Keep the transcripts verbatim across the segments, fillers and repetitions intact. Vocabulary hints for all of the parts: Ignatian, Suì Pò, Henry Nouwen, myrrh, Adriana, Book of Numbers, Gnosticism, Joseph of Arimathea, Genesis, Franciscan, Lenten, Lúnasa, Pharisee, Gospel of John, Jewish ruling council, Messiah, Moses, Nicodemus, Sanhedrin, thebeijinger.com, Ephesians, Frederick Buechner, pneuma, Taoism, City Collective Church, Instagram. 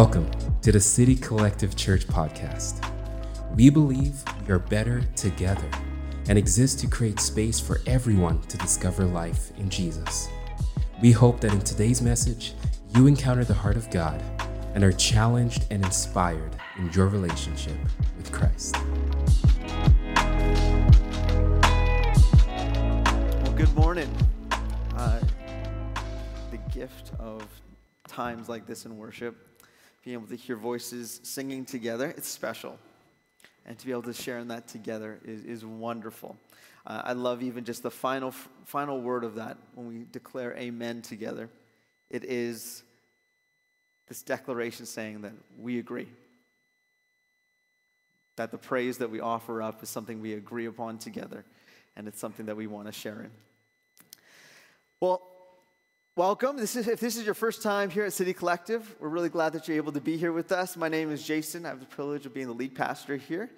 Welcome to the City Collective Church podcast. We believe we are better together and exist to create space for everyone to discover life in Jesus. We hope that in today's message, you encounter the heart of God and are challenged and inspired in your relationship with Christ. Well, good morning. Uh, the gift of times like this in worship, being able to hear voices singing together, it's special. And to be able to share in that together is, is wonderful. Uh, I love even just the final final word of that when we declare amen together. It is this declaration saying that we agree. That the praise that we offer up is something we agree upon together. And it's something that we want to share in. Well, welcome. This is, if this is your first time here at City Collective, we're really glad that you're able to be here with us. My name is Jason. I have the privilege of being the lead pastor here.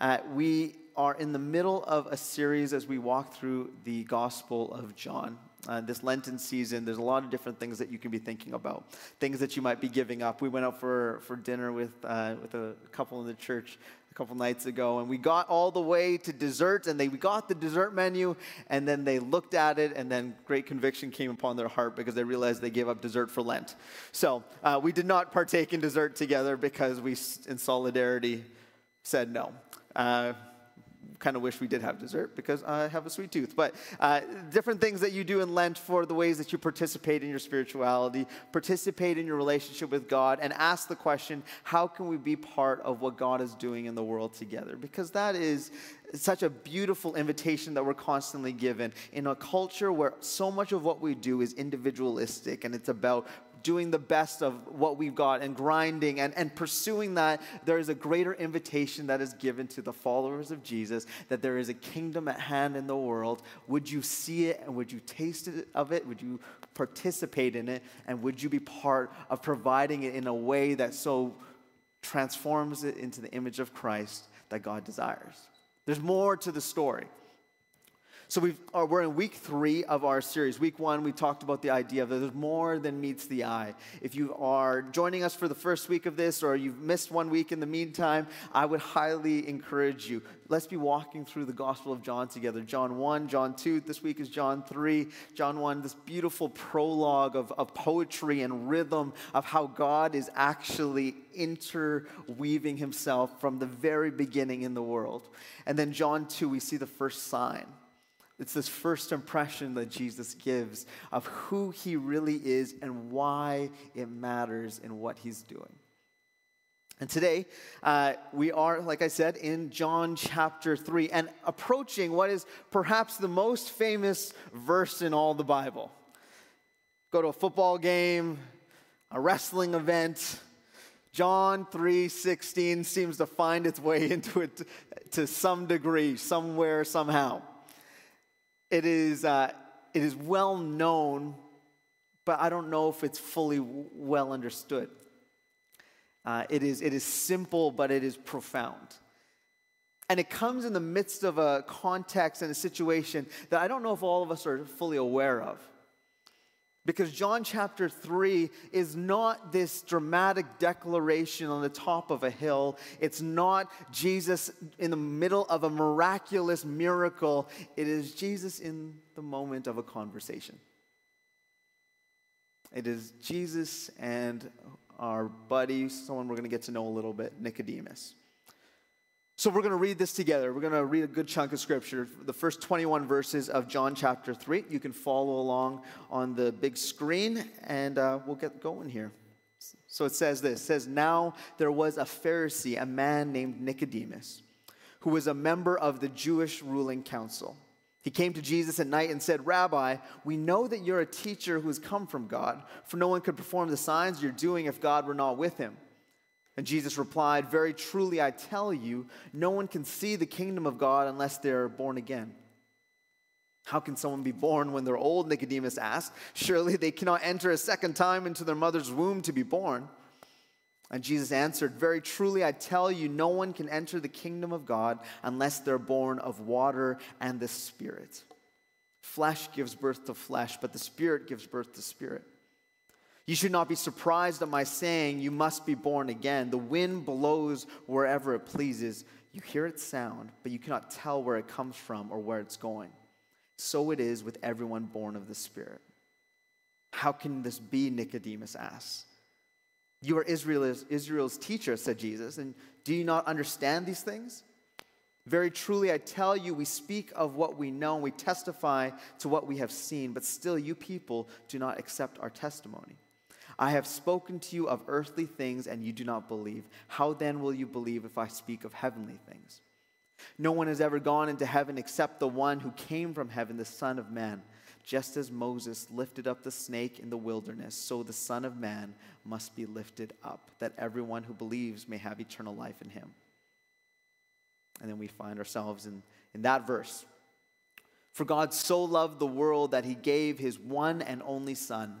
Uh, we are in the middle of a series as we walk through the Gospel of John. Uh, this Lenten season, there's a lot of different things that you can be thinking about, things that you might be giving up. We went out for, for dinner with, uh, with a couple in the church a couple nights ago, and we got all the way to dessert, and they we got the dessert menu, and then they looked at it, and then great conviction came upon their heart because they realized they gave up dessert for Lent. So uh, we did not partake in dessert together because we, in solidarity, said no. Uh, kind of wish we did have dessert because I have a sweet tooth. But uh, different things that you do in Lent for the ways that you participate in your spirituality, participate in your relationship with God, and ask the question, how can we be part of what God is doing in the world together? Because that is such a beautiful invitation that we're constantly given in a culture where so much of what we do is individualistic, and it's about doing the best of what we've got and grinding and, and pursuing that. There is a greater invitation that is given to the followers of Jesus, that there is a kingdom at hand in the world. Would you see it, and would you taste it, of it? Would you participate in it? And would you be part of providing it in a way that so transforms it into the image of Christ that God desires? There's more to the story. So we've, uh, we're in week three of our series. Week one, we talked about the idea that there's more than meets the eye. If you are joining us for the first week of this, or you've missed one week in the meantime, I would highly encourage you. Let's be walking through the Gospel of John together. John one, John two, this week is John three. John one, this beautiful prologue of, of poetry and rhythm of how God is actually interweaving himself from the very beginning in the world. And then John two, we see the first sign. It's this first impression that Jesus gives of who he really is and why it matters in what he's doing. And today, uh, we are, like I said, in John chapter three and approaching what is perhaps the most famous verse in all the Bible. Go to a football game, a wrestling event, John three sixteen seems to find its way into it to some degree, somewhere, somehow. It is uh, it is well known, but I don't know if it's fully w- well understood. Uh, it is it is simple, but it is profound. And it comes in the midst of a context and a situation that I don't know if all of us are fully aware of. Because John chapter three is not this dramatic declaration on the top of a hill. It's not Jesus in the middle of a miraculous miracle. It is Jesus in the moment of a conversation. It is Jesus and our buddy, someone we're going to get to know a little bit, Nicodemus. So we're going to read this together. We're going to read a good chunk of scripture, the first twenty-one verses of John chapter three. You can follow along on the big screen, and uh, we'll get going here. So it says this. It says, "Now there was a Pharisee, a man named Nicodemus, who was a member of the Jewish ruling council. He came to Jesus at night and said, 'Rabbi, we know that you're a teacher who has come from God, for no one could perform the signs you're doing if God were not with him.' And Jesus replied, 'Very truly I tell you, no one can see the kingdom of God unless they are born again.' 'How can someone be born when they're old?' Nicodemus asked. 'Surely they cannot enter a second time into their mother's womb to be born.' And Jesus answered, 'Very truly I tell you, no one can enter the kingdom of God unless they're born of water and the Spirit. Flesh gives birth to flesh, but the Spirit gives birth to spirit. You should not be surprised at my saying, you must be born again. The wind blows wherever it pleases. You hear its sound, but you cannot tell where it comes from or where it's going. So it is with everyone born of the Spirit. How can this be, Nicodemus asks. You are Israel's, Israel's teacher, said Jesus, and do you not understand these things? Very truly, I tell you, we speak of what we know, and we testify to what we have seen, but still you people do not accept our testimony. I have spoken to you of earthly things, and you do not believe. How then will you believe if I speak of heavenly things? No one has ever gone into heaven except the one who came from heaven, the Son of Man. Just as Moses lifted up the snake in the wilderness, so the Son of Man must be lifted up, that everyone who believes may have eternal life in him. And then we find ourselves in, in that verse. For God so loved the world that he gave his one and only Son,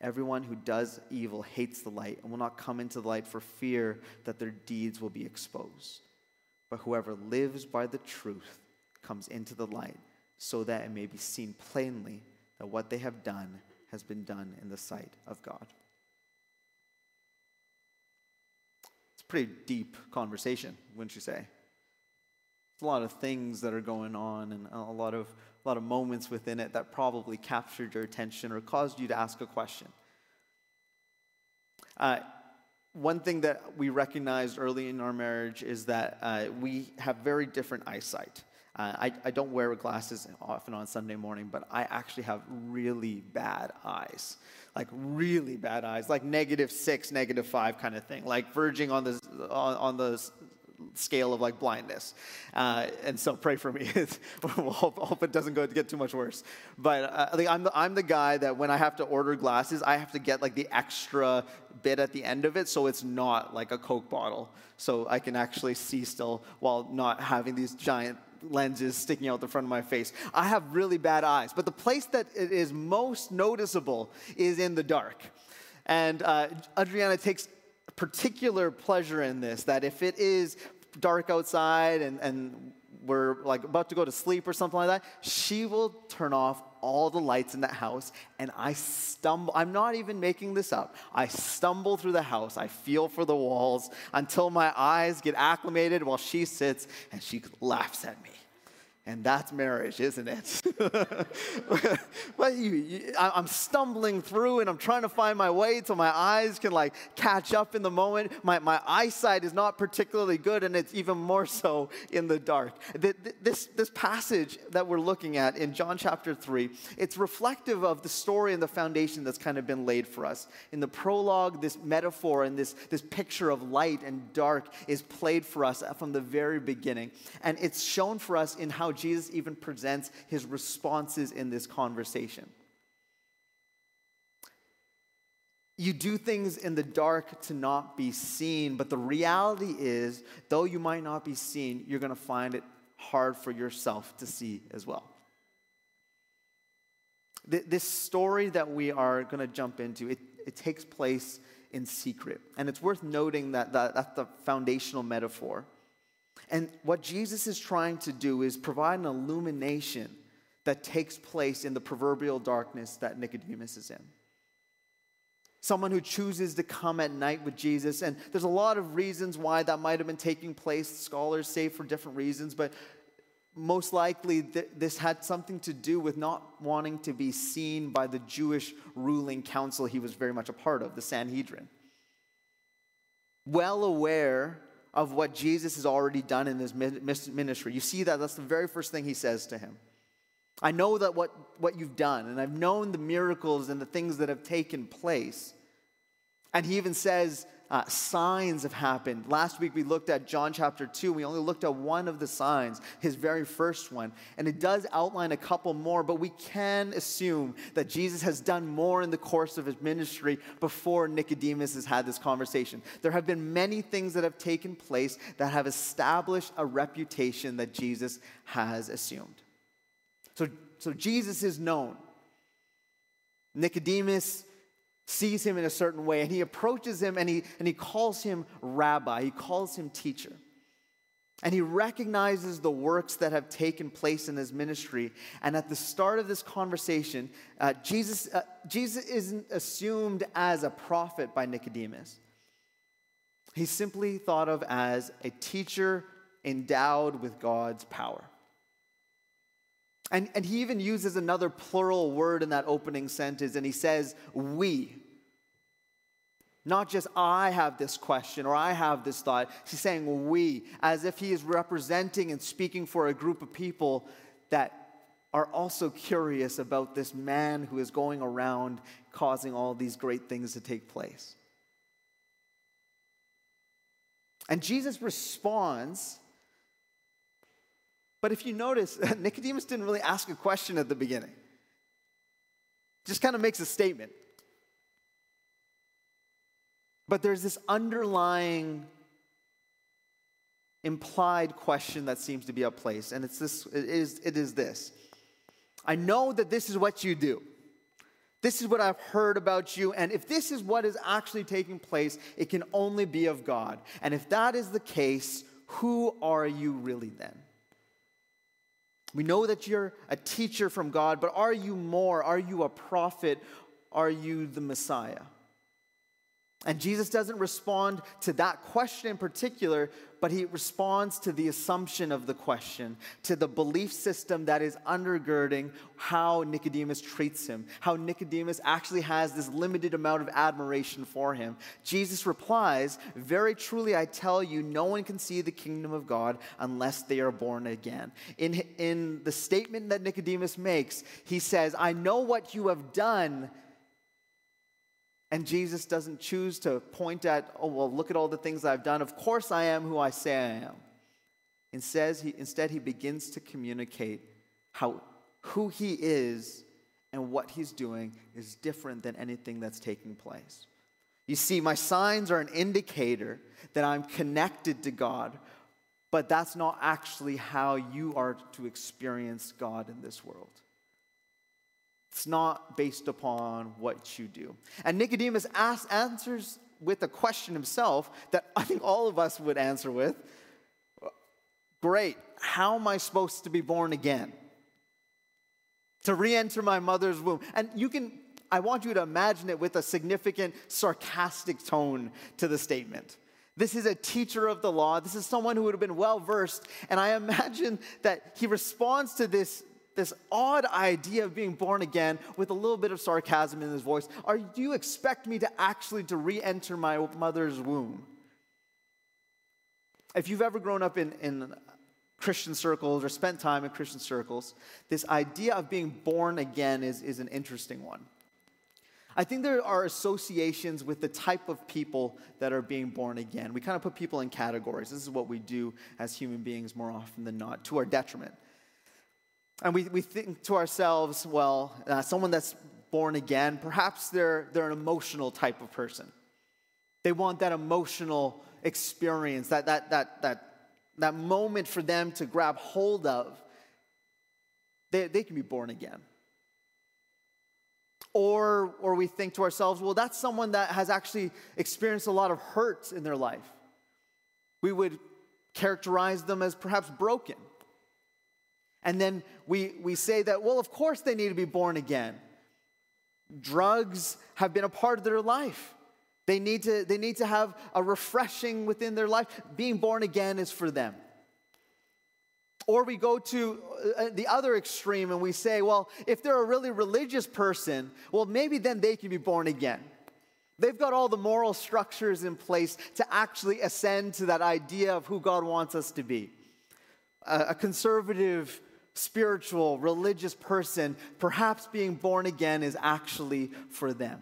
Everyone who does evil hates the light and will not come into the light for fear that their deeds will be exposed. But whoever lives by the truth comes into the light so that it may be seen plainly that what they have done has been done in the sight of God. It's a pretty deep conversation, wouldn't you say? There's a lot of things that are going on and a lot of A lot of moments within it that probably captured your attention or caused you to ask a question. Uh, one thing that we recognized early in our marriage is that uh, we have very different eyesight. Uh, I, I don't wear glasses often on Sunday morning, but I actually have really bad eyes. Like really bad eyes, like negative six, negative five kind of thing, like verging on the, on, on the scale of like blindness, uh, and so pray for me. we'll hope, hope it doesn't go to get too much worse. But uh, like I'm the I'm the guy that when I have to order glasses, I have to get like the extra bit at the end of it, so it's not like a Coke bottle, so I can actually see still while not having these giant lenses sticking out the front of my face. I have really bad eyes, but the place that it is most noticeable is in the dark, and uh, Adriana takes particular pleasure in this, that if it is dark outside and, and we're like about to go to sleep or something like that, she will turn off all the lights in that house, and I stumble, I'm not even making this up, I stumble through the house, I feel for the walls until my eyes get acclimated while she sits and she laughs at me. And that's marriage, isn't it? But you, you, I'm stumbling through and I'm trying to find my way till my eyes can like catch up in the moment. My, my eyesight is not particularly good, and it's even more so in the dark. The, the, this, this passage that we're looking at in John chapter three, it's reflective of the story and the foundation that's kind of been laid for us. In the prologue, this metaphor and this, this picture of light and dark is played for us from the very beginning. And it's shown for us in how Jesus even presents his responses in this conversation. You do things in the dark to not be seen, but the reality is, though you might not be seen, you're going to find it hard for yourself to see as well. Th- this story that we are going to jump into, it, it takes place in secret. And it's worth noting that, that that's the foundational metaphor. And what Jesus is trying to do is provide an illumination that takes place in the proverbial darkness that Nicodemus is in. Someone who chooses to come at night with Jesus, and there's a lot of reasons why that might have been taking place. Scholars say for different reasons, but most likely th- this had something to do with not wanting to be seen by the Jewish ruling council he was very much a part of, the Sanhedrin. Well aware of what Jesus has already done in his ministry. You see that, that's the very first thing he says to him. I know that what, what you've done, and I've known the miracles and the things that have taken place. And he even says, uh, signs have happened. Last week we looked at John chapter two. We only looked at one of the signs, his very first one. And it does outline a couple more, but we can assume that Jesus has done more in the course of his ministry before Nicodemus has had this conversation. There have been many things that have taken place that have established a reputation that Jesus has assumed. So, so Jesus is known. Nicodemus sees him in a certain way, and he approaches him, and he, and he calls him rabbi. He calls him teacher. And he recognizes the works that have taken place in his ministry. And at the start of this conversation, uh, Jesus, uh, Jesus isn't assumed as a prophet by Nicodemus. He's simply thought of as a teacher endowed with God's power. And, and he even uses another plural word in that opening sentence, and he says, we. Not just I have this question or I have this thought. He's saying we, as if he is representing and speaking for a group of people that are also curious about this man who is going around causing all these great things to take place. And Jesus responds. But if you notice, Nicodemus didn't really ask a question at the beginning. Just kind of makes a statement. But there's this underlying implied question that seems to be at play. And it's this, it is, it is this. I know that this is what you do. This is what I've heard about you. And if this is what is actually taking place, it can only be of God. And if that is the case, who are you really then? We know that you're a teacher from God, but are you more? Are you a prophet? Are you the Messiah? And Jesus doesn't respond to that question in particular, but he responds to the assumption of the question, to the belief system that is undergirding how Nicodemus treats him, how Nicodemus actually has this limited amount of admiration for him. Jesus replies, very truly I tell you, no one can see the kingdom of God unless they are born again. In, in the statement that Nicodemus makes, he says, I know what you have done. And Jesus doesn't choose to point at, oh, well, look at all the things I've done. Of course I am who I say I am. Instead, he, instead, he begins to communicate how who he is and what he's doing is different than anything that's taking place. You see, my signs are an indicator that I'm connected to God, but that's not actually how you are to experience God in this world. It's not based upon what you do. And Nicodemus asks, answers with a question himself that I think all of us would answer with. Great, how am I supposed to be born again? To re-enter my mother's womb. And you can, I want you to imagine it with a significant sarcastic tone to the statement. This is a teacher of the law. This is someone who would have been well-versed. And I imagine that he responds to this This odd idea of being born again with a little bit of sarcasm in his voice. Are, do you expect me to actually to re-enter my mother's womb? If you've ever grown up in, in Christian circles or spent time in Christian circles, this idea of being born again is, is an interesting one. I think there are associations with the type of people that are being born again. We kind of put people in categories. This is what we do as human beings more often than not, to our detriment. And we, we think to ourselves, well, uh, someone that's born again, perhaps they're, they're an emotional type of person. They want that emotional experience, that, that, that, that, that moment for them to grab hold of. They, they can be born again. Or, or we think to ourselves, well, that's someone that has actually experienced a lot of hurt in their life. We would characterize them as perhaps broken. And then we, we say that, well, of course they need to be born again. Drugs have been a part of their life. They need to, they need to have a refreshing within their life. Being born again is for them. Or we go to the other extreme and we say, well, if they're a really religious person, well, maybe then they can be born again. They've got all the moral structures in place to actually ascend to that idea of who God wants us to be. A conservative, spiritual, religious person, perhaps being born again is actually for them.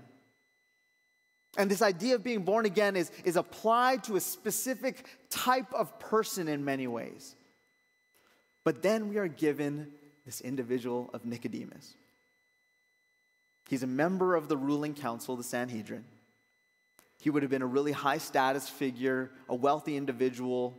And this idea of being born again is, is applied to a specific type of person in many ways. But then we are given this individual of Nicodemus. He's a member of the ruling council, the Sanhedrin. He would have been a really high status figure, a wealthy individual.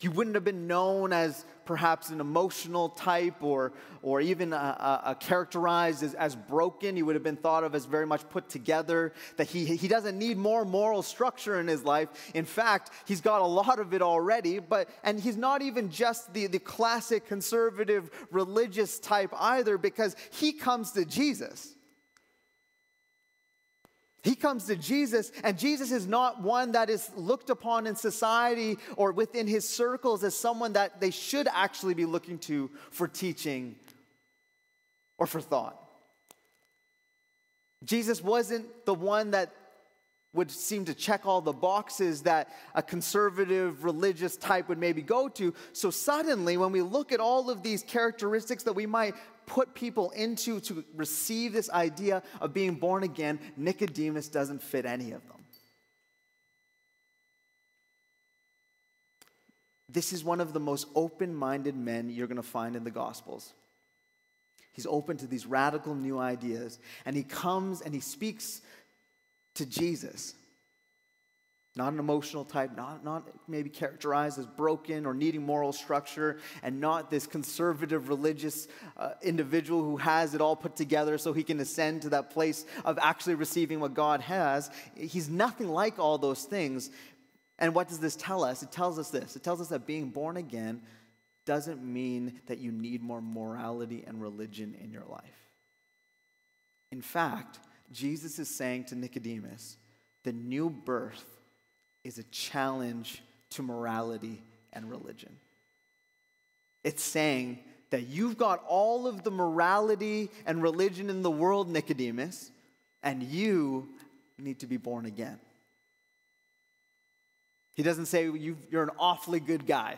He wouldn't have been known as perhaps an emotional type or, or even a, a, a characterized as, as broken. He would have been thought of as very much put together, that he, he doesn't need more moral structure in his life. In fact, he's got a lot of it already, but and he's not even just the, the classic conservative religious type either, because he comes to Jesus. He comes to Jesus, and Jesus is not one that is looked upon in society or within his circles as someone that they should actually be looking to for teaching or for thought. Jesus wasn't the one that would seem to check all the boxes that a conservative religious type would maybe go to. So suddenly, when we look at all of these characteristics that we might put people into to receive this idea of being born again, Nicodemus doesn't fit any of them. This is one of the most open-minded men you're going to find in the Gospels. He's open to these radical new ideas, and he comes and he speaks to Jesus. Not an emotional type, not, not maybe characterized as broken or needing moral structure, and not this conservative religious uh, individual who has it all put together so he can ascend to that place of actually receiving what God has. He's nothing like all those things. And what does this tell us? It tells us this. It tells us that being born again doesn't mean that you need more morality and religion in your life. In fact, Jesus is saying to Nicodemus, the new birth is a challenge to morality and religion. It's saying that you've got all of the morality and religion in the world, Nicodemus, and you need to be born again. He doesn't say you've, you're an awfully good guy.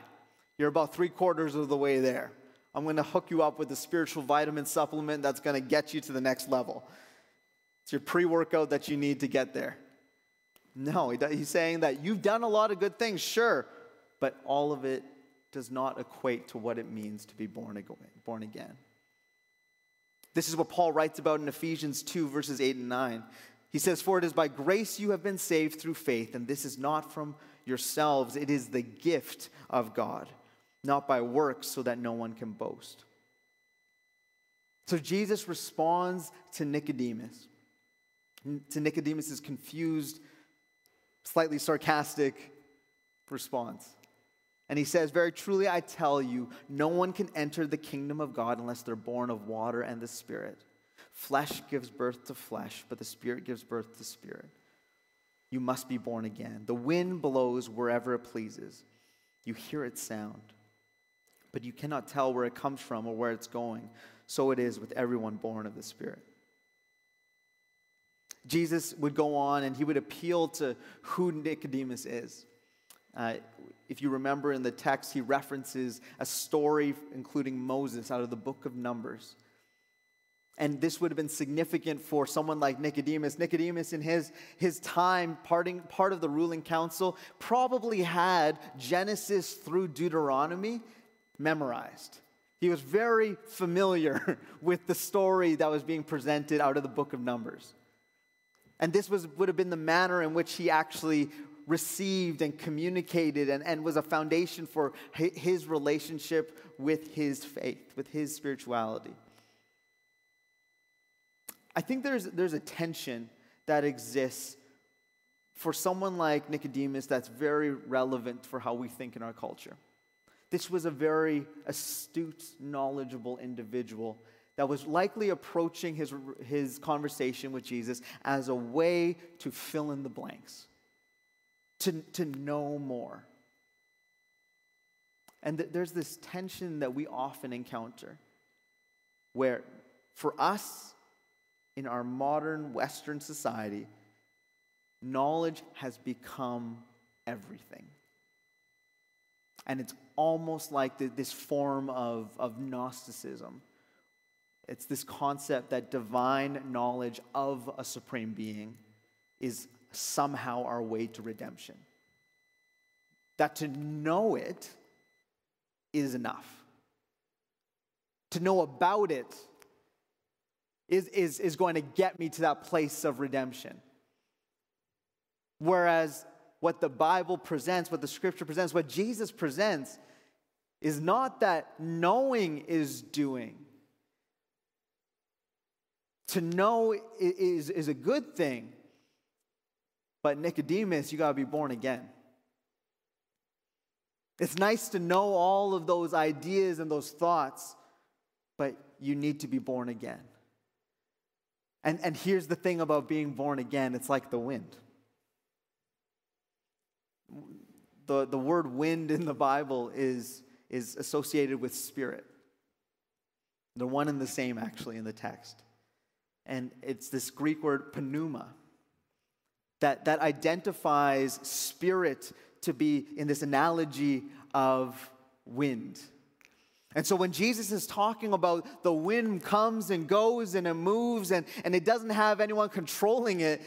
You're about three quarters of the way there. I'm going to hook you up with a spiritual vitamin supplement that's going to get you to the next level. It's your pre-workout that you need to get there. No, he's saying that you've done a lot of good things, sure, but all of it does not equate to what it means to be born again. This is what Paul writes about in Ephesians two, verses eight and nine. He says, "For it is by grace you have been saved through faith, and this is not from yourselves. It is the gift of God, not by works, so that no one can boast." So Jesus responds to Nicodemus, to Nicodemus's confused, slightly sarcastic response. And he says, "Very truly I tell you, no one can enter the kingdom of God unless they're born of water and the Spirit. Flesh gives birth to flesh, but the Spirit gives birth to spirit. You must be born again. The wind blows wherever it pleases. You hear its sound, but you cannot tell where it comes from or where it's going. So it is with everyone born of the Spirit." Jesus would go on and he would appeal to who Nicodemus is. Uh, if you remember in the text, he references a story including Moses out of the Book of Numbers. And this would have been significant for someone like Nicodemus. Nicodemus in his, his time, parting, part of the ruling council, probably had Genesis through Deuteronomy memorized. He was very familiar with the story that was being presented out of the Book of Numbers. And this was, would have been the manner in which he actually received and communicated and, and was a foundation for his relationship with his faith, with his spirituality. I think there's, there's a tension that exists for someone like Nicodemus that's very relevant for how we think in our culture. This was a very astute, knowledgeable individual that was likely approaching his, his conversation with Jesus as a way to fill in the blanks, to, to know more. And th- there's this tension that we often encounter where for us in our modern Western society, knowledge has become everything. And it's almost like the, this form of, of Gnosticism, It's this concept that divine knowledge of a supreme being is somehow our way to redemption. That to know it is enough. To know about it is, is, is going to get me to that place of redemption. Whereas what the Bible presents, what the Scripture presents, what Jesus presents is not that knowing is doing. To know is, is a good thing, but Nicodemus, you got to be born again. It's nice to know all of those ideas and those thoughts, but you need to be born again. And, and here's the thing about being born again, it's like the wind. The, the word wind in the Bible is, is associated with spirit. They're one and the same, actually, in the text. And it's this Greek word pneuma that, that identifies spirit to be in this analogy of wind. And so when Jesus is talking about the wind comes and goes and it moves and, and it doesn't have anyone controlling it,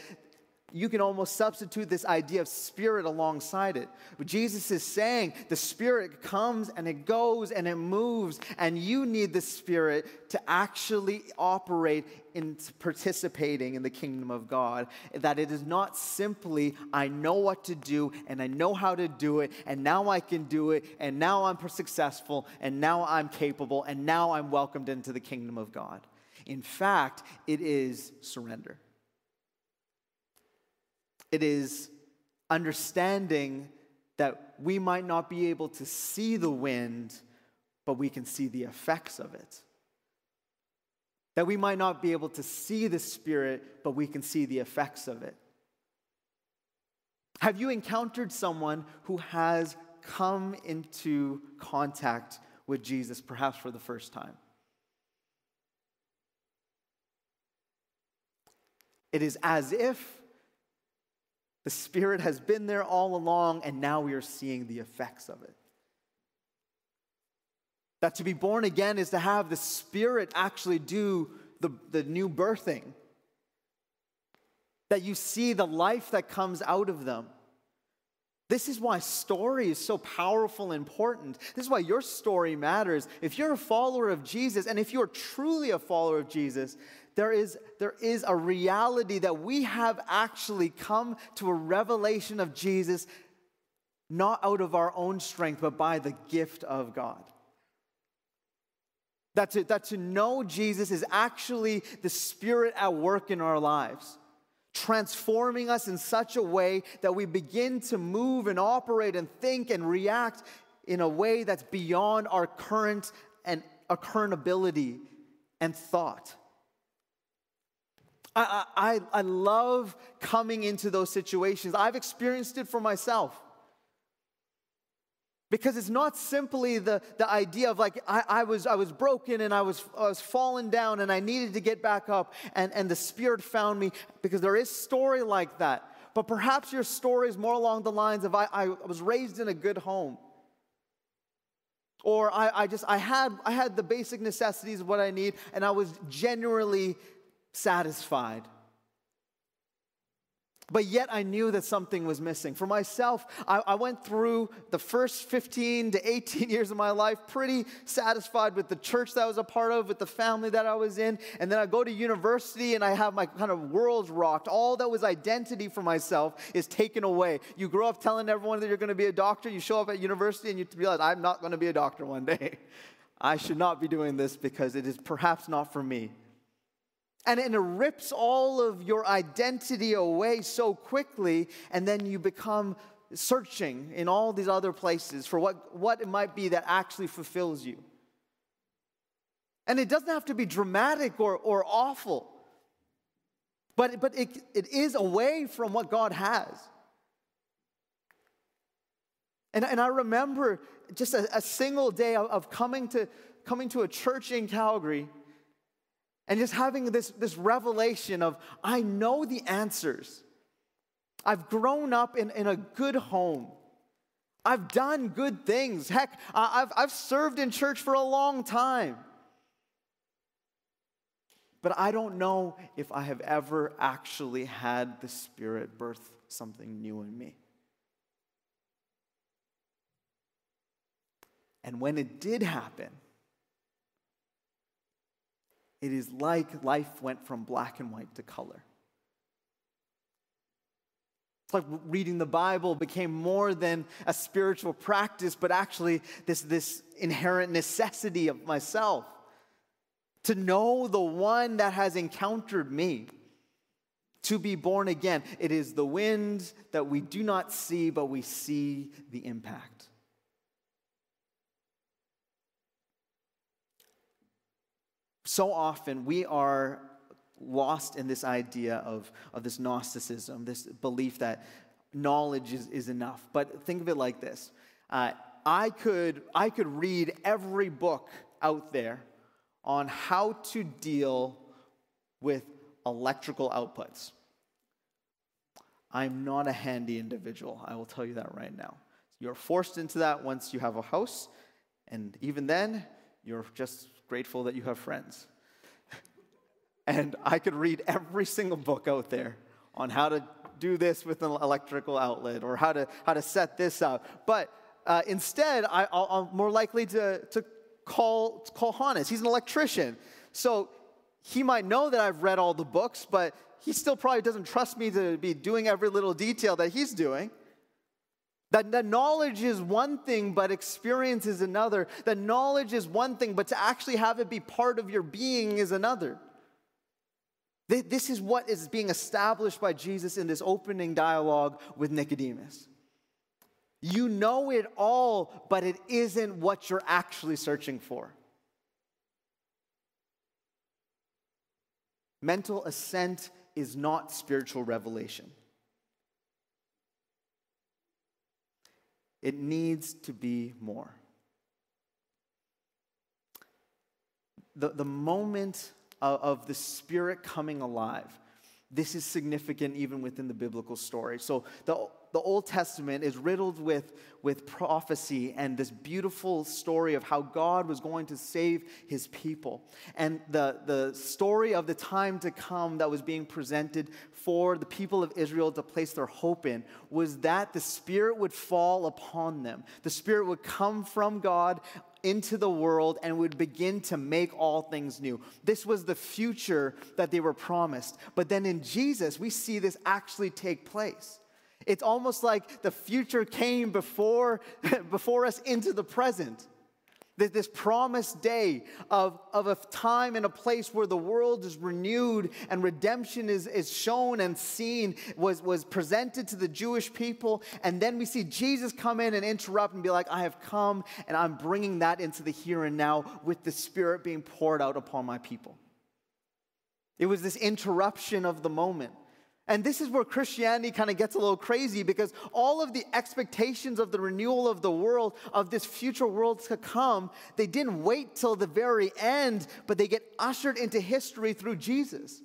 you can almost substitute this idea of spirit alongside it. But Jesus is saying the spirit comes and it goes and it moves, and you need the spirit to actually operate in participating in the kingdom of God. That it is not simply, I know what to do and I know how to do it and now I can do it and now I'm successful and now I'm capable and now I'm welcomed into the kingdom of God. In fact, it is surrender. It is understanding that we might not be able to see the wind, but we can see the effects of it. That we might not be able to see the Spirit, but we can see the effects of it. Have you encountered someone who has come into contact with Jesus, perhaps for the first time? It is as if the Spirit has been there all along, and now we are seeing the effects of it. That to be born again is to have the Spirit actually do the, the new birthing. That you see the life that comes out of them. This is why story is so powerful and important. This is why your story matters. If you're a follower of Jesus, and if you're truly a follower of Jesus, There is, there is a reality that we have actually come to a revelation of Jesus, not out of our own strength, but by the gift of God. That to, that to know Jesus is actually the Spirit at work in our lives, transforming us in such a way that we begin to move and operate and think and react in a way that's beyond our current and our current ability and thought. I, I, I love coming into those situations. I've experienced it for myself. Because it's not simply the, the idea of like, I, I, was, I was broken and I was, I was fallen down and I needed to get back up and, and the Spirit found me, because there is story like that. But perhaps your story is more along the lines of I, I was raised in a good home. Or I, I just, I had, I had the basic necessities of what I need and I was genuinely satisfied. But yet I knew that something was missing. For myself, I, I went through the first fifteen to eighteen years of my life pretty satisfied with the church that I was a part of, with the family that I was in. And then I go to university and I have my kind of world rocked. All that was identity for myself is taken away. You grow up telling everyone that you're going to be a doctor. You show up at university and you realize, I'm not going to be a doctor one day. I should not be doing this because it is perhaps not for me. And it rips all of your identity away so quickly, and then you become searching in all these other places for what, what it might be that actually fulfills you. And it doesn't have to be dramatic or, or awful, but, but it, it is away from what God has. And, and I remember just a, a single day of, of coming to, coming to a church in Calgary, and just having this, this revelation of, I know the answers. I've grown up in, in a good home. I've done good things. Heck, I've, I've served in church for a long time. But I don't know if I have ever actually had the Spirit birth something new in me. And when it did happen, it is like life went from black and white to color. It's like reading the Bible became more than a spiritual practice, but actually this, this inherent necessity of myself to know the one that has encountered me, to be born again. It is the wind that we do not see, but we see the impact. So often we are lost in this idea of, of this Gnosticism, this belief that knowledge is, is enough. But think of it like this. Uh, I could, I could read every book out there on how to deal with electrical outputs. I'm not a handy individual. I will tell you that right now. You're forced into that once you have a house. And even then, you're just grateful that you have friends. And I could read every single book out there on how to do this with an electrical outlet or how to, how to set this up. But uh, instead, I, I'll, I'm more likely to, to call, call Hannes. He's an electrician. So he might know that I've read all the books, but he still probably doesn't trust me to be doing every little detail that he's doing. That, that knowledge is one thing, but experience is another. That knowledge is one thing, but to actually have it be part of your being is another. This is what is being established by Jesus in this opening dialogue with Nicodemus. You know it all, but it isn't what you're actually searching for. Mental assent is not spiritual revelation. It needs to be more. The, the moment of, of the Spirit coming alive, this is significant even within the biblical story. So the, the Old Testament is riddled with, with prophecy and this beautiful story of how God was going to save his people. And the, the story of the time to come that was being presented for the people of Israel to place their hope in was that the Spirit would fall upon them. The Spirit would come from God into the world and would begin to make all things new. This was the future that they were promised. But then in Jesus, we see this actually take place. It's almost like the future came before, before us into the present. This promised day of, of a time and a place where the world is renewed and redemption is, is shown and seen was, was presented to the Jewish people. And then we see Jesus come in and interrupt and be like, I have come and I'm bringing that into the here and now with the Spirit being poured out upon my people. It was this interruption of the moment. And this is where Christianity kind of gets a little crazy, because all of the expectations of the renewal of the world, of this future world to come, they didn't wait till the very end, but they get ushered into history through Jesus.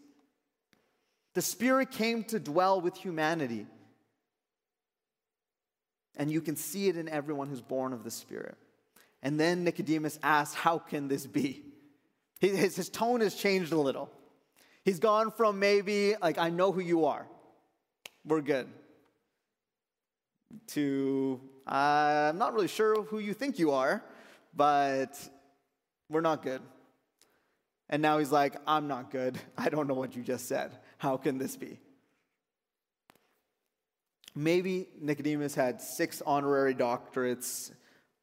The Spirit came to dwell with humanity. And you can see it in everyone who's born of the Spirit. And then Nicodemus asks, how can this be? His, his tone has changed a little. He's gone from maybe, like, I know who you are, we're good, to, uh, I'm not really sure who you think you are, but we're not good. And now he's like, I'm not good. I don't know what you just said. How can this be? Maybe Nicodemus had six honorary doctorates,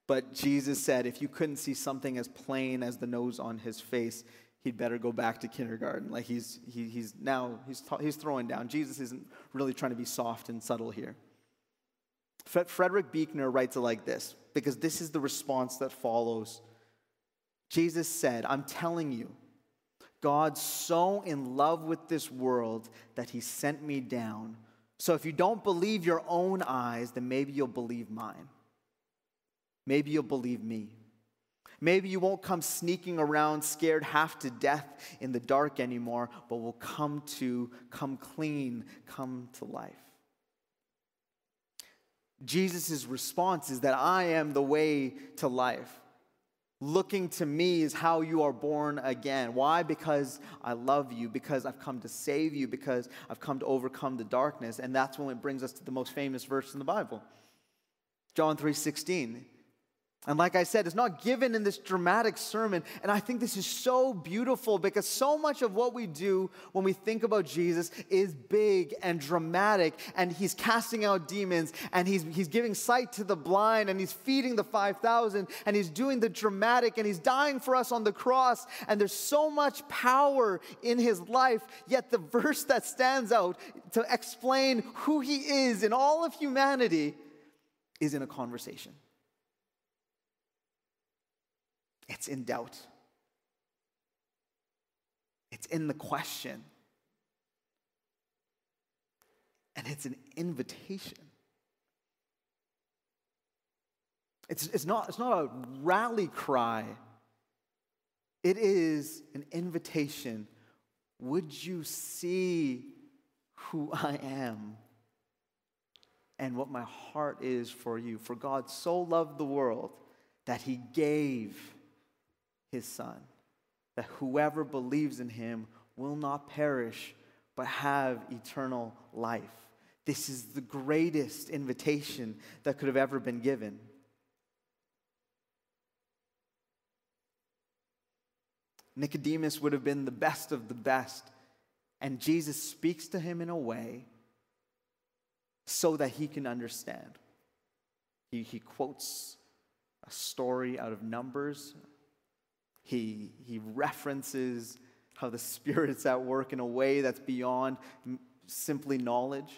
but Jesus said, if you couldn't see something as plain as the nose on his face, he'd better go back to kindergarten. Like he's, he, he's now, he's, he's throwing down. Jesus isn't really trying to be soft and subtle here. Frederick Buechner writes it like this, because this is the response that follows. Jesus said, I'm telling you, God's so in love with this world that he sent me down. So if you don't believe your own eyes, then maybe you'll believe mine. Maybe you'll believe me. Maybe you won't come sneaking around scared half to death in the dark anymore, but will come to, come clean, come to life. Jesus' response is that I am the way to life. Looking to me is how you are born again. Why? Because I love you, because I've come to save you, because I've come to overcome the darkness. And that's when it brings us to the most famous verse in the Bible, John three sixteen. And like I said, it's not given in this dramatic sermon. And I think this is so beautiful because so much of what we do when we think about Jesus is big and dramatic. And he's casting out demons. And he's, he's giving sight to the blind. And he's feeding the five thousand. And he's doing the dramatic. And he's dying for us on the cross. And there's so much power in his life. Yet the verse that stands out to explain who he is in all of humanity is in a conversation. It's in doubt. It's in the question. And it's an invitation. It's, it's, not, it's not a rally cry. It is an invitation. Would you see who I am and what my heart is for you? For God so loved the world that he gave his son, that whoever believes in him will not perish, but have eternal life. This is the greatest invitation that could have ever been given. Nicodemus would have been the best of the best, and Jesus speaks to him in a way so that he can understand. He, he quotes a story out of Numbers. He, he references how the Spirit's at work in a way that's beyond simply knowledge.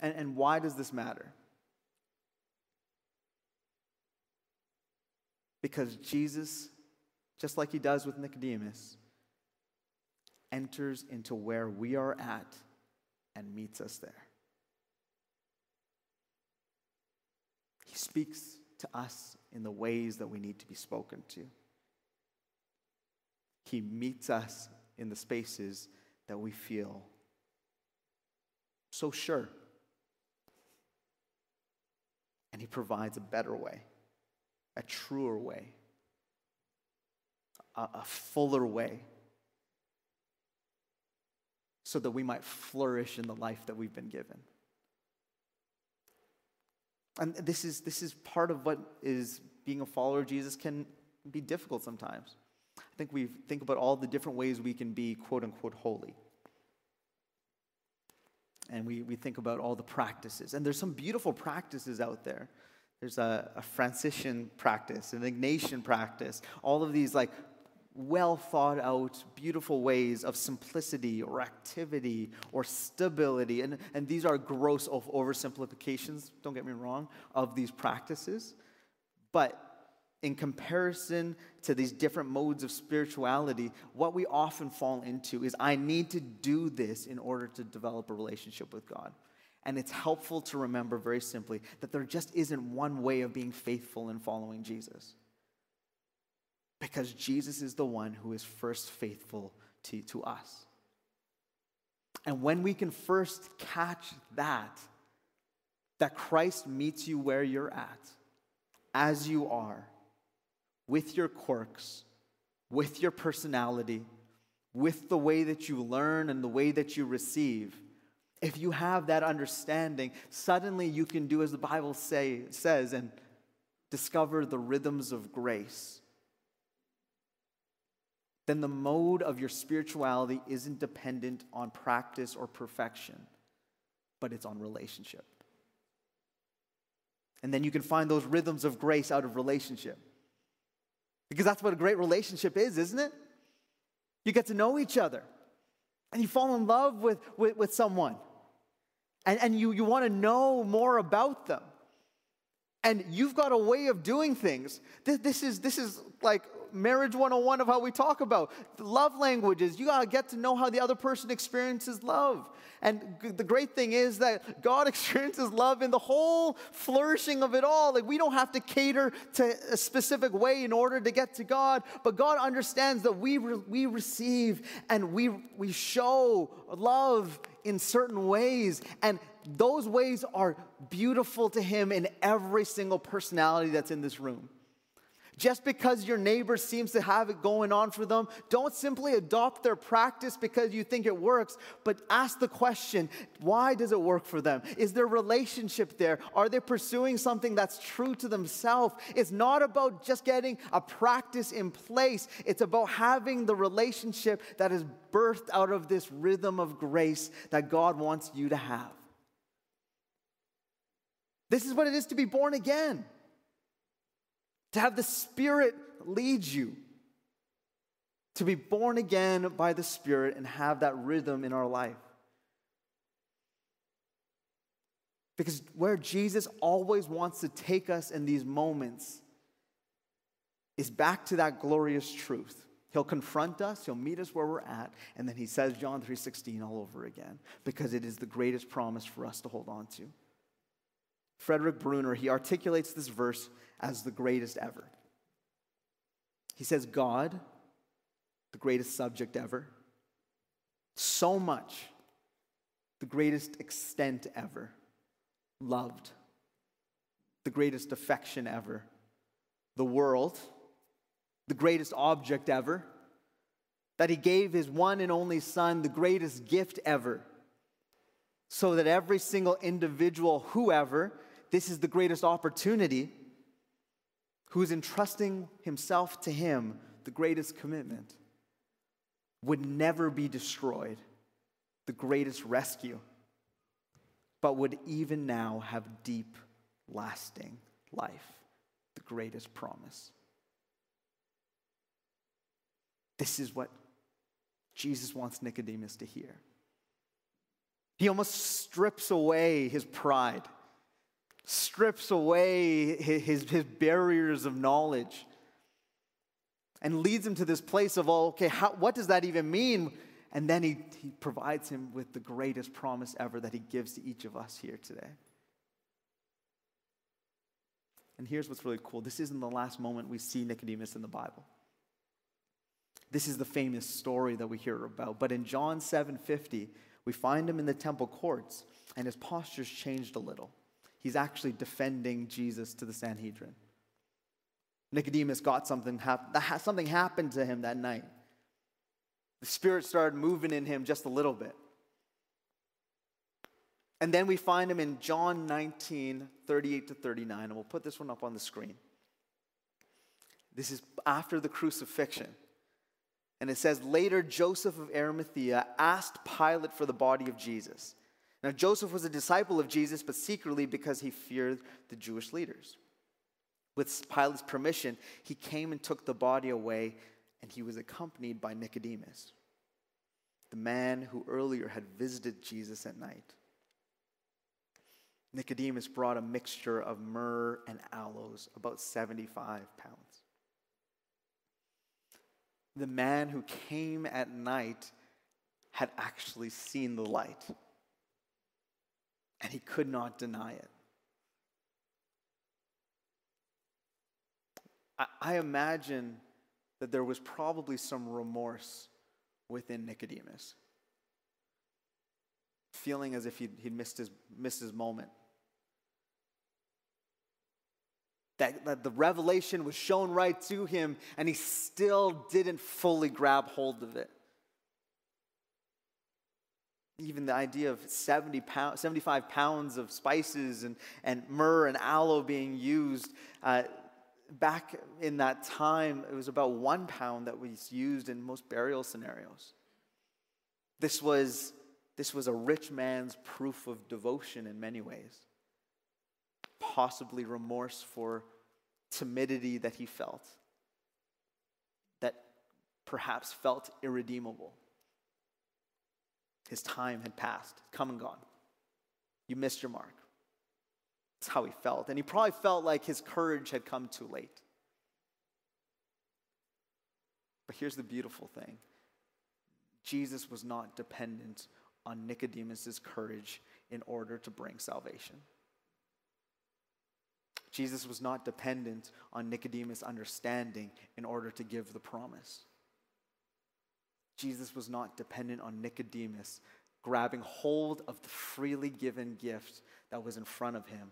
And, and why does this matter? Because Jesus, just like he does with Nicodemus, enters into where we are at and meets us there. He speaks to us in the ways that we need to be spoken to. He meets us in the spaces that we feel so sure. And he provides a better way, a truer way, a, a fuller way, so that we might flourish in the life that we've been given. And this is, this is part of what is being a follower of Jesus can be difficult sometimes. I think we think about all the different ways we can be, quote unquote, holy. And we, we think about all the practices. And there's some beautiful practices out there. There's a, a Franciscan practice, an Ignatian practice, all of these like well thought out, beautiful ways of simplicity or activity or stability. And, and these are gross oversimplifications, don't get me wrong, of these practices. But in comparison to these different modes of spirituality, what we often fall into is I need to do this in order to develop a relationship with God. And it's helpful to remember very simply that there just isn't one way of being faithful in following Jesus. Because Jesus is the one who is first faithful to, to us. And when we can first catch that, that Christ meets you where you're at, as you are, with your quirks, with your personality, with the way that you learn and the way that you receive, if you have that understanding, suddenly you can do as the Bible say, says and discover the rhythms of grace. Then the mode of your spirituality isn't dependent on practice or perfection, but it's on relationship. And then you can find those rhythms of grace out of relationship. Because that's what a great relationship is, isn't it? You get to know each other. And you fall in love with, with, with someone. And, and you, you want to know more about them. And you've got a way of doing things. This, this, is, this is like marriage one oh one of how we talk about love languages. You got to get to know how the other person experiences love. And the great thing is that God experiences love in the whole flourishing of it all. Like we don't have to cater to a specific way in order to get to God, but God understands that we re we receive and we we show love in certain ways, and those ways are beautiful to him in every single personality that's in this room. Just because your neighbor seems to have it going on for them, don't simply adopt their practice because you think it works, but ask the question, why does it work for them? Is there relationship there? Are they pursuing something that's true to themselves? It's not about just getting a practice in place. It's about having the relationship that is birthed out of this rhythm of grace that God wants you to have. This is what it is to be born again. To have the Spirit lead you. To be born again by the Spirit and have that rhythm in our life. Because where Jesus always wants to take us in these moments is back to that glorious truth. He'll confront us, he'll meet us where we're at, and then he says John three sixteen all over again. Because it is the greatest promise for us to hold on to. Frederick Buechner, he articulates this verse as the greatest ever. He says, God, the greatest subject ever, so much, the greatest extent ever, loved, the greatest affection ever, the world, the greatest object ever, that he gave his one and only Son, the greatest gift ever, so that every single individual, whoever, this is the greatest opportunity, who's entrusting himself to him, the greatest commitment, would never be destroyed, the greatest rescue, but would even now have deep, lasting life, the greatest promise. This is what Jesus wants Nicodemus to hear. He almost strips away his pride, strips away his, his barriers of knowledge, and leads him to this place of, oh, okay, how, what does that even mean? And then he, he provides him with the greatest promise ever that he gives to each of us here today. And here's what's really cool. This isn't the last moment we see Nicodemus in the Bible. This is the famous story that we hear about. But in John seven fifty, we find him in the temple courts, and his posture's changed a little. He's actually defending Jesus to the Sanhedrin. Nicodemus got something, hap- something happened to him that night. The Spirit started moving in him just a little bit. And then we find him in John nineteen, thirty-eight to thirty-nine, and we'll put this one up on the screen. This is after the crucifixion. And it says, later Joseph of Arimathea asked Pilate for the body of Jesus. Now, Joseph was a disciple of Jesus, but secretly because he feared the Jewish leaders. With Pilate's permission, he came and took the body away, and he was accompanied by Nicodemus, the man who earlier had visited Jesus at night. Nicodemus brought a mixture of myrrh and aloes, about seventy-five pounds. The man who came at night had actually seen the light. And he could not deny it. I, I imagine that there was probably some remorse within Nicodemus, feeling as if he'd, he'd missed his, missed his moment. That, that the revelation was shown right to him, and he still didn't fully grab hold of it. Even the idea of seventy pounds, seventy-five pounds of spices and, and myrrh and aloe being used. Uh, back in that time, it was about one pound that was used in most burial scenarios. This was, this was a rich man's proof of devotion in many ways. Possibly remorse for timidity that he felt. That perhaps felt irredeemable. His time had passed, come and gone. You missed your mark. That's how he felt. And he probably felt like his courage had come too late. But here's the beautiful thing. Jesus was not dependent on Nicodemus's courage in order to bring salvation. Jesus was not dependent on Nicodemus' understanding in order to give the promise. Jesus was not dependent on Nicodemus grabbing hold of the freely given gift that was in front of him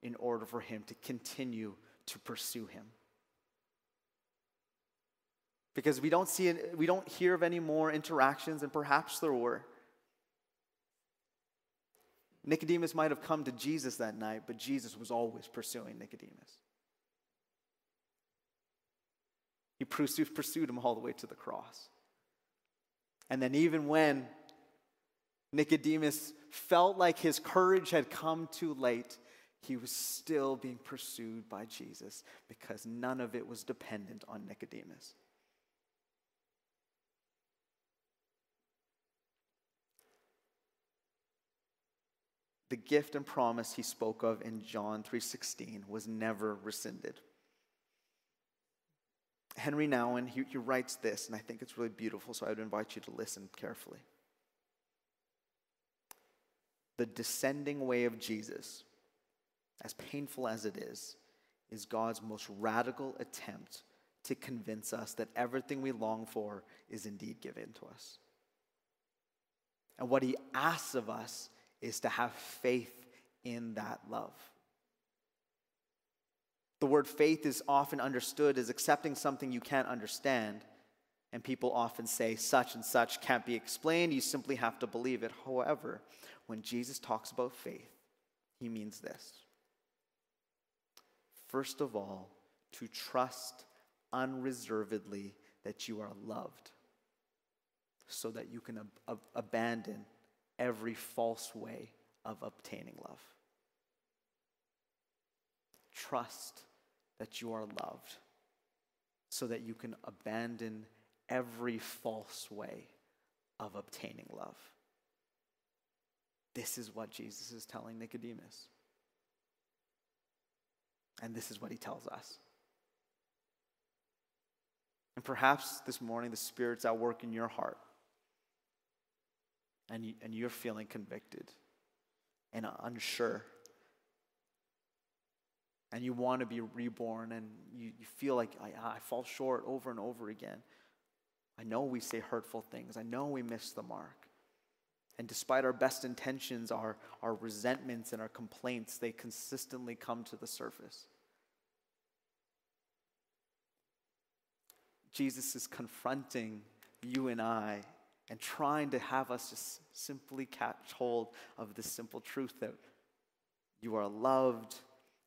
in order for him to continue to pursue him. because we don't see it, we don't hear of any more interactions, and perhaps there were. Nicodemus might have come to Jesus that night, but Jesus was always pursuing Nicodemus. He pursued him all the way to the cross. And then even when Nicodemus felt like his courage had come too late, he was still being pursued by Jesus, because none of it was dependent on Nicodemus. The gift and promise he spoke of in John three sixteen was never rescinded. Henry Nouwen, he, he writes this, and I think it's really beautiful, so I would invite you to listen carefully. The descending way of Jesus, as painful as it is, is God's most radical attempt to convince us that everything we long for is indeed given to us. And what he asks of us is to have faith in that love. The word faith is often understood as accepting something you can't understand, and people often say such and such can't be explained, you simply have to believe it. However, when Jesus talks about faith, he means this. First of all, to trust unreservedly that you are loved, so that you can ab- ab- abandon every false way of obtaining love. Trust that you are loved so that you can abandon every false way of obtaining love. This is what Jesus is telling Nicodemus. And this is what he tells us. And perhaps this morning the Spirit's at work in your heart. And, you, and you're feeling convicted and unsure. And you want to be reborn, and you, you feel like I, I fall short over and over again. I know we say hurtful things. I know we miss the mark. And despite our best intentions, our, our resentments and our complaints, they consistently come to the surface. Jesus is confronting you and I, and trying to have us just simply catch hold of this simple truth that you are loved,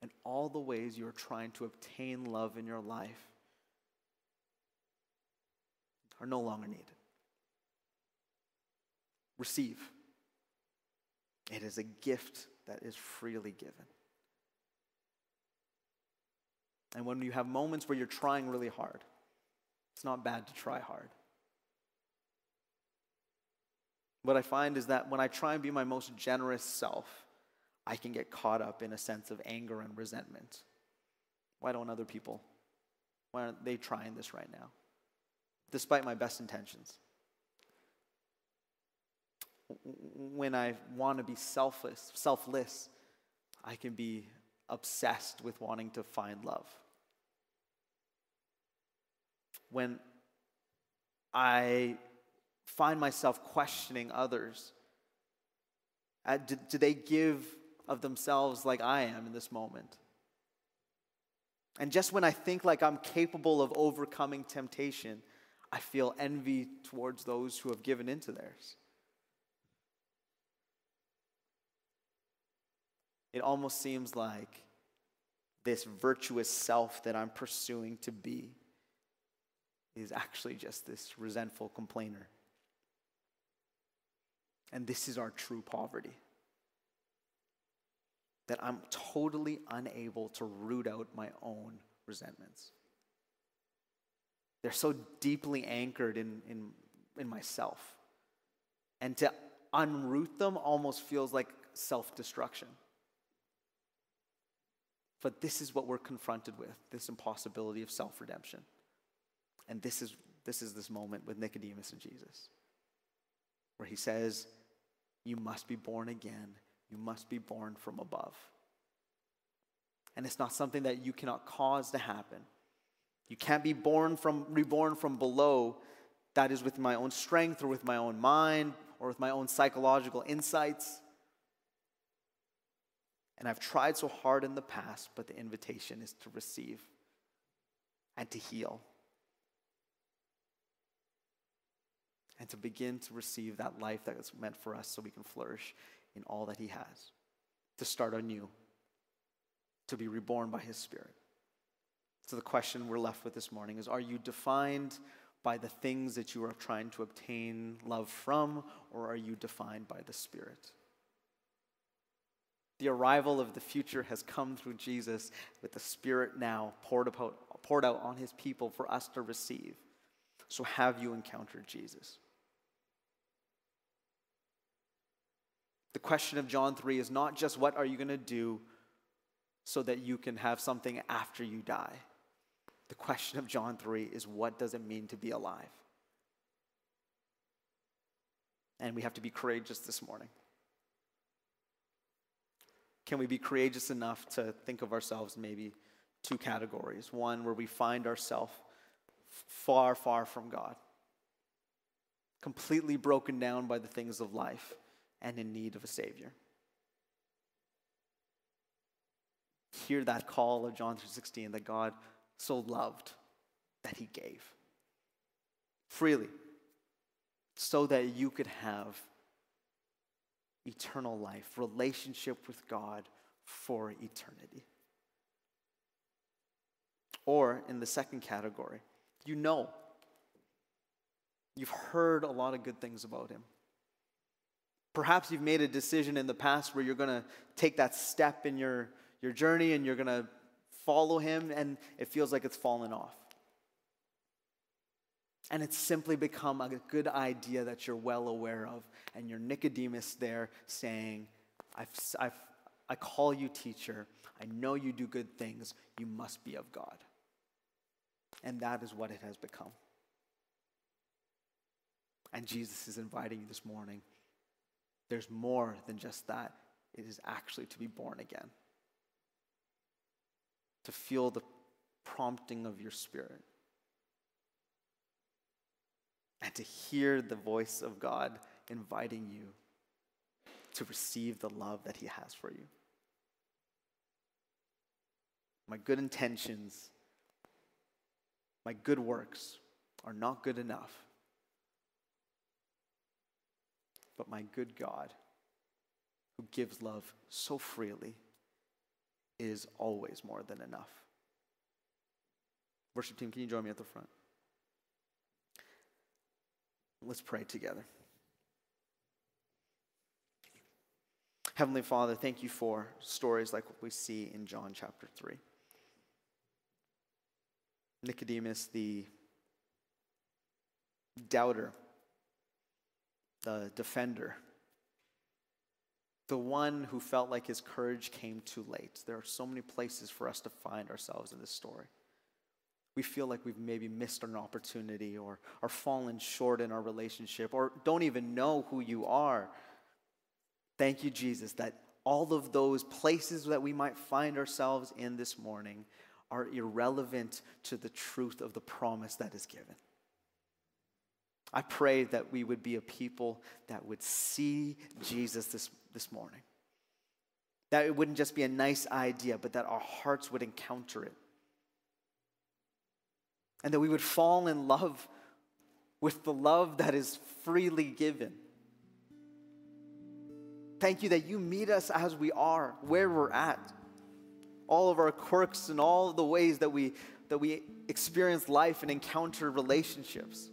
and all the ways you are trying to obtain love in your life are no longer needed. Receive. It is a gift that is freely given. And when you have moments where you're trying really hard, it's not bad to try hard. What I find is that when I try and be my most generous self, I can get caught up in a sense of anger and resentment. Why don't other people? Why aren't they trying this right now? Despite my best intentions. When I want to be selfless, selfless, I can be obsessed with wanting to find love. When I find myself questioning others. Uh, do, do they give of themselves like I am in this moment? And just when I think like I'm capable of overcoming temptation, I feel envy towards those who have given into theirs. It almost seems like this virtuous self that I'm pursuing to be is actually just this resentful complainer. And this is our true poverty. That I'm totally unable to root out my own resentments. They're so deeply anchored in, in, in myself. And to unroot them almost feels like self-destruction. But this is what we're confronted with, this impossibility of self-redemption. And this is, this is this moment with Nicodemus and Jesus, where he says, you must be born again. You must be born from above. And it's not something that you cannot cause to happen. You can't be born from, reborn from below. That is with my own strength or with my own mind or with my own psychological insights. And I've tried so hard in the past, but the invitation is to receive and to heal and to begin to receive that life that is meant for us so we can flourish in all that he has, to start anew, to be reborn by his Spirit. So the question we're left with this morning is, are you defined by the things that you are trying to obtain love from, or are you defined by the Spirit? The arrival of the future has come through Jesus, with the Spirit now poured out, poured out on his people for us to receive. So have you encountered Jesus? The question of John three is not just what are you going to do so that you can have something after you die. The question of John three is, what does it mean to be alive? And we have to be courageous this morning. Can we be courageous enough to think of ourselves maybe two categories? One, where we find ourselves far, far from God, completely broken down by the things of life and in need of a Savior. Hear that call of John three sixteen, that God so loved that he gave freely so that you could have eternal life, relationship with God for eternity. Or in the second category, you know, you've heard a lot of good things about him. Perhaps you've made a decision in the past where you're going to take that step in your, your journey and you're going to follow him, and it feels like it's fallen off. And it's simply become a good idea that you're well aware of, and you're Nicodemus there saying, I've, I've, I call you teacher, I know you do good things, you must be of God. And that is what it has become. And Jesus is inviting you this morning. There's more than just that. It is actually to be born again, to feel the prompting of your Spirit, and to hear the voice of God inviting you to receive the love that he has for you. My good intentions, my good works are not good enough, but my good God, who gives love so freely, is always more than enough. Worship team, can you join me at the front? Let's pray together. Heavenly Father, thank you for stories like what we see in John chapter three. Nicodemus, the doubter, the defender, the one who felt like his courage came too late. There are so many places for us to find ourselves in this story. We feel like we've maybe missed an opportunity, or are fallen short in our relationship, or don't even know who you are. Thank you, Jesus, that all of those places that we might find ourselves in this morning are irrelevant to the truth of the promise that is given. I pray that we would be a people that would see Jesus this, this morning. That it wouldn't just be a nice idea, but that our hearts would encounter it. And that we would fall in love with the love that is freely given. Thank you that you meet us as we are, where we're at. All of our quirks and all of the ways that we, that we experience life and encounter relationships.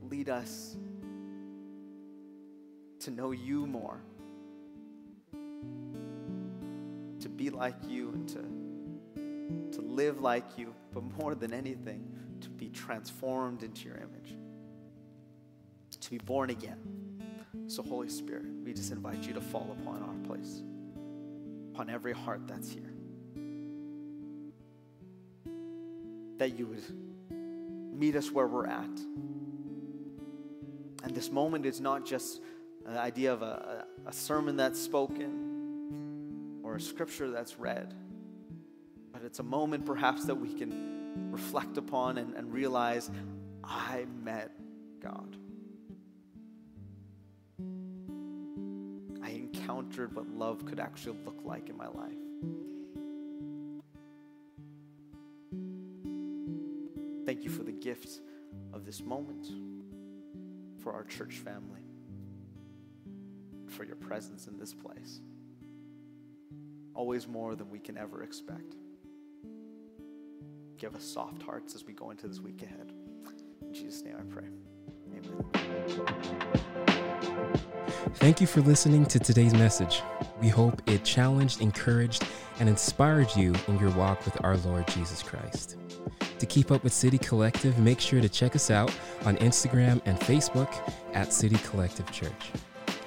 Lead us to know you more, to be like you, and to, to live like you, but more than anything, to be transformed into your image, to be born again. So Holy Spirit, we just invite you to fall upon our place, upon every heart that's here. That you would meet us where we're at. And this moment is not just an idea of a, a sermon that's spoken or a scripture that's read, but it's a moment perhaps that we can reflect upon and, and realize, I met God. I encountered what love could actually look like in my life. you for the gift of this moment, for our church family, for your presence in this place. Always more than we can ever expect. Give us soft hearts as we go into this week ahead. In Jesus' name I pray. Amen. Thank you for listening to today's message. We hope it challenged, encouraged, and inspired you in your walk with our Lord Jesus Christ. To keep up with City Collective, make sure to check us out on Instagram and Facebook at City Collective Church.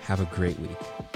Have a great week.